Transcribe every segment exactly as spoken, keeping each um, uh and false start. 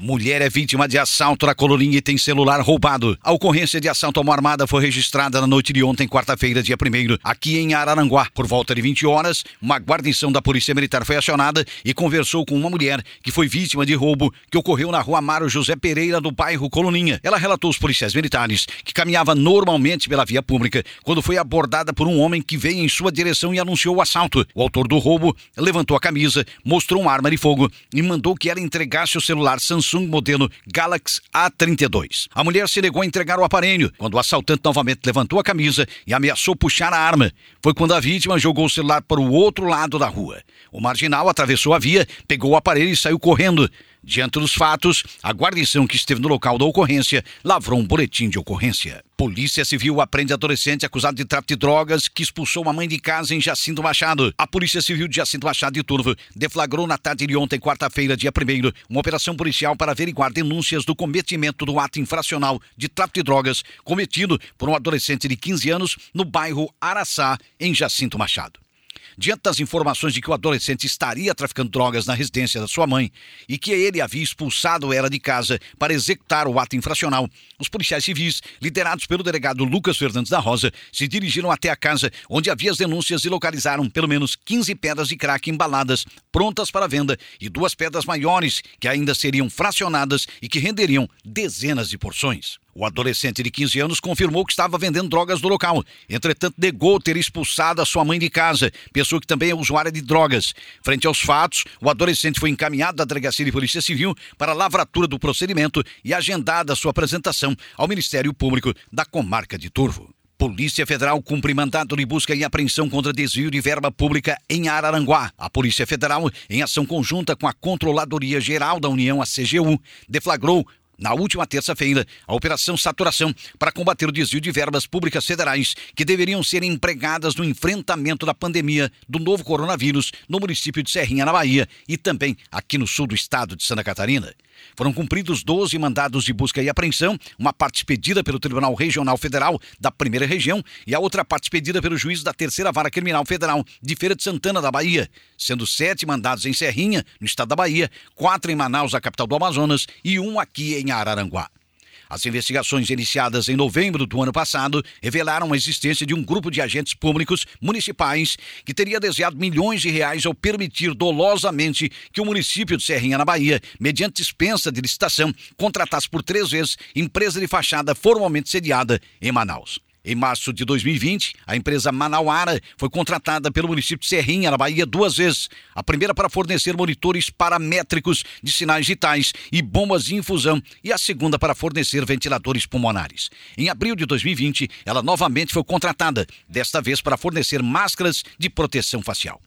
Mulher é vítima de assalto na Colorinha e tem celular roubado. A ocorrência de assalto à mão armada foi registrada na noite de ontem, quarta-feira, dia primeiro, aqui em Araranguá. Por volta de vinte horas, uma guarnição da Polícia Militar foi acionada e conversou com uma mulher que foi vítima de roubo que ocorreu na rua Amaro José Pereira, do bairro Colorinha. Ela relatou aos policiais militares que caminhava normalmente pela via pública quando foi abordada por um homem que veio em sua direção e anunciou o assalto. O autor do roubo levantou a camisa, mostrou uma arma de fogo e mandou que ela entregasse o celular Samsung modelo Galaxy A trinta e dois. A mulher se negou a entregar o aparelho quando o assaltante novamente levantou a camisa e ameaçou puxar a arma. Foi quando a vítima jogou o celular para o outro lado da rua. O marginal atravessou a via, pegou o aparelho e saiu correndo. Diante dos fatos, a guarnição que esteve no local da ocorrência lavrou um boletim de ocorrência. Polícia Civil apreende adolescente acusado de tráfico de drogas que expulsou uma mãe de casa em Jacinto Machado. A Polícia Civil de Jacinto Machado de Turvo deflagrou na tarde de ontem, quarta-feira, dia primeiro, uma operação policial para averiguar denúncias do cometimento do ato infracional de tráfico de drogas cometido por um adolescente de quinze anos no bairro Araçá, em Jacinto Machado. Diante das informações de que o adolescente estaria traficando drogas na residência da sua mãe e que ele havia expulsado ela de casa para executar o ato infracional, os policiais civis, liderados pelo delegado Lucas Fernandes da Rosa, se dirigiram até a casa onde havia as denúncias e localizaram pelo menos quinze pedras de crack embaladas, prontas para venda, e duas pedras maiores que ainda seriam fracionadas e que renderiam dezenas de porções. O adolescente de quinze anos confirmou que estava vendendo drogas no local. Entretanto, negou ter expulsado a sua mãe de casa, pessoa que também é usuária de drogas. Frente aos fatos, o adolescente foi encaminhado da Delegacia de Polícia Civil para a lavratura do procedimento e agendada a sua apresentação ao Ministério Público da Comarca de Turvo. Polícia Federal cumpre mandado de busca e apreensão contra desvio de verba pública em Araranguá. A Polícia Federal, em ação conjunta com a Controladoria Geral da União, a C G U, deflagrou na última terça-feira a Operação Saturação para combater o desvio de verbas públicas federais que deveriam ser empregadas no enfrentamento da pandemia do novo coronavírus no município de Serrinha, na Bahia, e também aqui no sul do estado de Santa Catarina. Foram cumpridos doze mandados de busca e apreensão, uma parte expedida pelo Tribunal Regional Federal da Primeira Região e a outra parte expedida pelo juiz da Terceira Vara Criminal Federal de Feira de Santana, da Bahia, sendo sete mandados em Serrinha, no estado da Bahia, quatro em Manaus, a capital do Amazonas, e um aqui em Araranguá. As investigações iniciadas em novembro do ano passado revelaram a existência de um grupo de agentes públicos municipais que teria desviado milhões de reais ao permitir dolosamente que o município de Serrinha, na Bahia, mediante dispensa de licitação, contratasse por três vezes empresa de fachada formalmente sediada em Manaus. Em março de dois mil e vinte, a empresa Manauara foi contratada pelo município de Serrinha, na Bahia, duas vezes. A primeira para fornecer monitores paramétricos de sinais digitais e bombas de infusão e a segunda para fornecer ventiladores pulmonares. Em abril de dois mil e vinte, ela novamente foi contratada, desta vez para fornecer máscaras de proteção facial.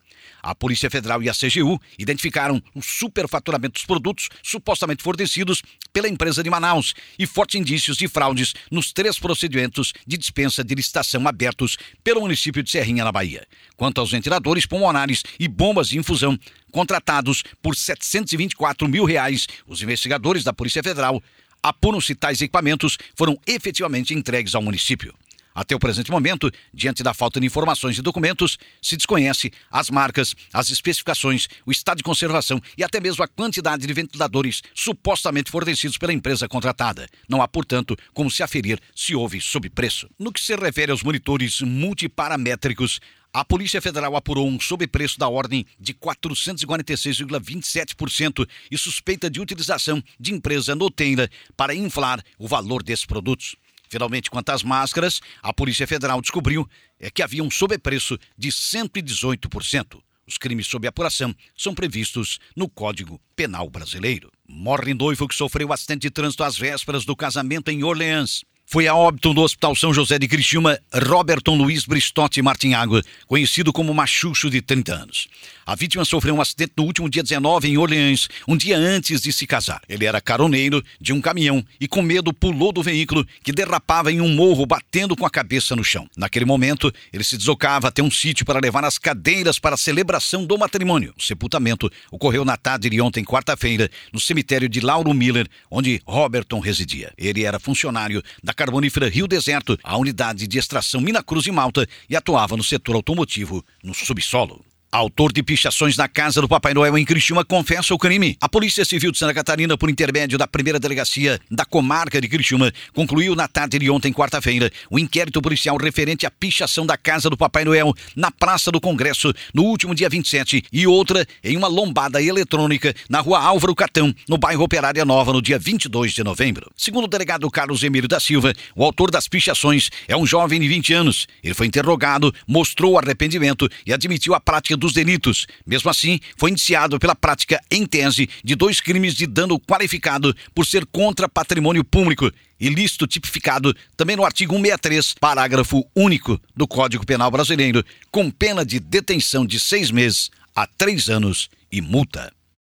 A Polícia Federal e a C G U identificaram o superfaturamento dos produtos supostamente fornecidos pela empresa de Manaus e fortes indícios de fraudes nos três procedimentos de dispensa de licitação abertos pelo município de Serrinha, na Bahia. Quanto aos ventiladores pulmonares e bombas de infusão, contratados por setecentos e vinte e quatro mil reais, os investigadores da Polícia Federal apuram se tais equipamentos foram efetivamente entregues ao município. Até o presente momento, diante da falta de informações e documentos, se desconhece as marcas, as especificações, o estado de conservação e até mesmo a quantidade de ventiladores supostamente fornecidos pela empresa contratada. Não há, portanto, como se aferir se houve subpreço. No que se refere aos monitores multiparamétricos, a Polícia Federal apurou um sobrepreço da ordem de quatrocentos e quarenta e seis vírgula vinte e sete por cento e suspeita de utilização de empresa noteira para inflar o valor desses produtos. Finalmente, quanto às máscaras, a Polícia Federal descobriu que havia um sobrepreço de cento e dezoito por cento. Os crimes sob apuração são previstos no Código Penal Brasileiro. Morre noivo que sofreu acidente de trânsito às vésperas do casamento em Orleans. Foi a óbito no Hospital São José de Criciúma, Roberton Luiz Bristotti Martinhago, conhecido como Machucho, de trinta anos. A vítima sofreu um acidente no último dia dezenove em Orleans, um dia antes de se casar. Ele era caroneiro de um caminhão e, com medo, pulou do veículo que derrapava em um morro, batendo com a cabeça no chão. Naquele momento, ele se deslocava até um sítio para levar as cadeiras para a celebração do matrimônio. O sepultamento ocorreu na tarde de ontem, quarta-feira, no cemitério de Lauro Miller, onde Roberton residia. Ele era funcionário da Carbonífera Rio Deserto, a unidade de extração Mina Cruz e Malta, e atuava no setor automotivo no subsolo. Autor de pichações na casa do Papai Noel em Criciúma confessa o crime. A Polícia Civil de Santa Catarina, por intermédio da primeira delegacia da comarca de Criciúma, concluiu na tarde de ontem, quarta-feira, o inquérito policial referente à pichação da casa do Papai Noel na Praça do Congresso no último dia vinte e sete e outra em uma lombada eletrônica na rua Álvaro Catão, no bairro Operária Nova, no dia vinte e dois de novembro. Segundo o delegado Carlos Emílio da Silva, o autor das pichações é um jovem de vinte anos. Ele foi interrogado, mostrou arrependimento e admitiu a prática dos delitos. Mesmo assim, foi indiciado pela prática, em tese, de dois crimes de dano qualificado por ser contra patrimônio público, ilícito tipificado também no artigo cento e sessenta e três, parágrafo único do Código Penal Brasileiro, com pena de detenção de seis meses a três anos e multa.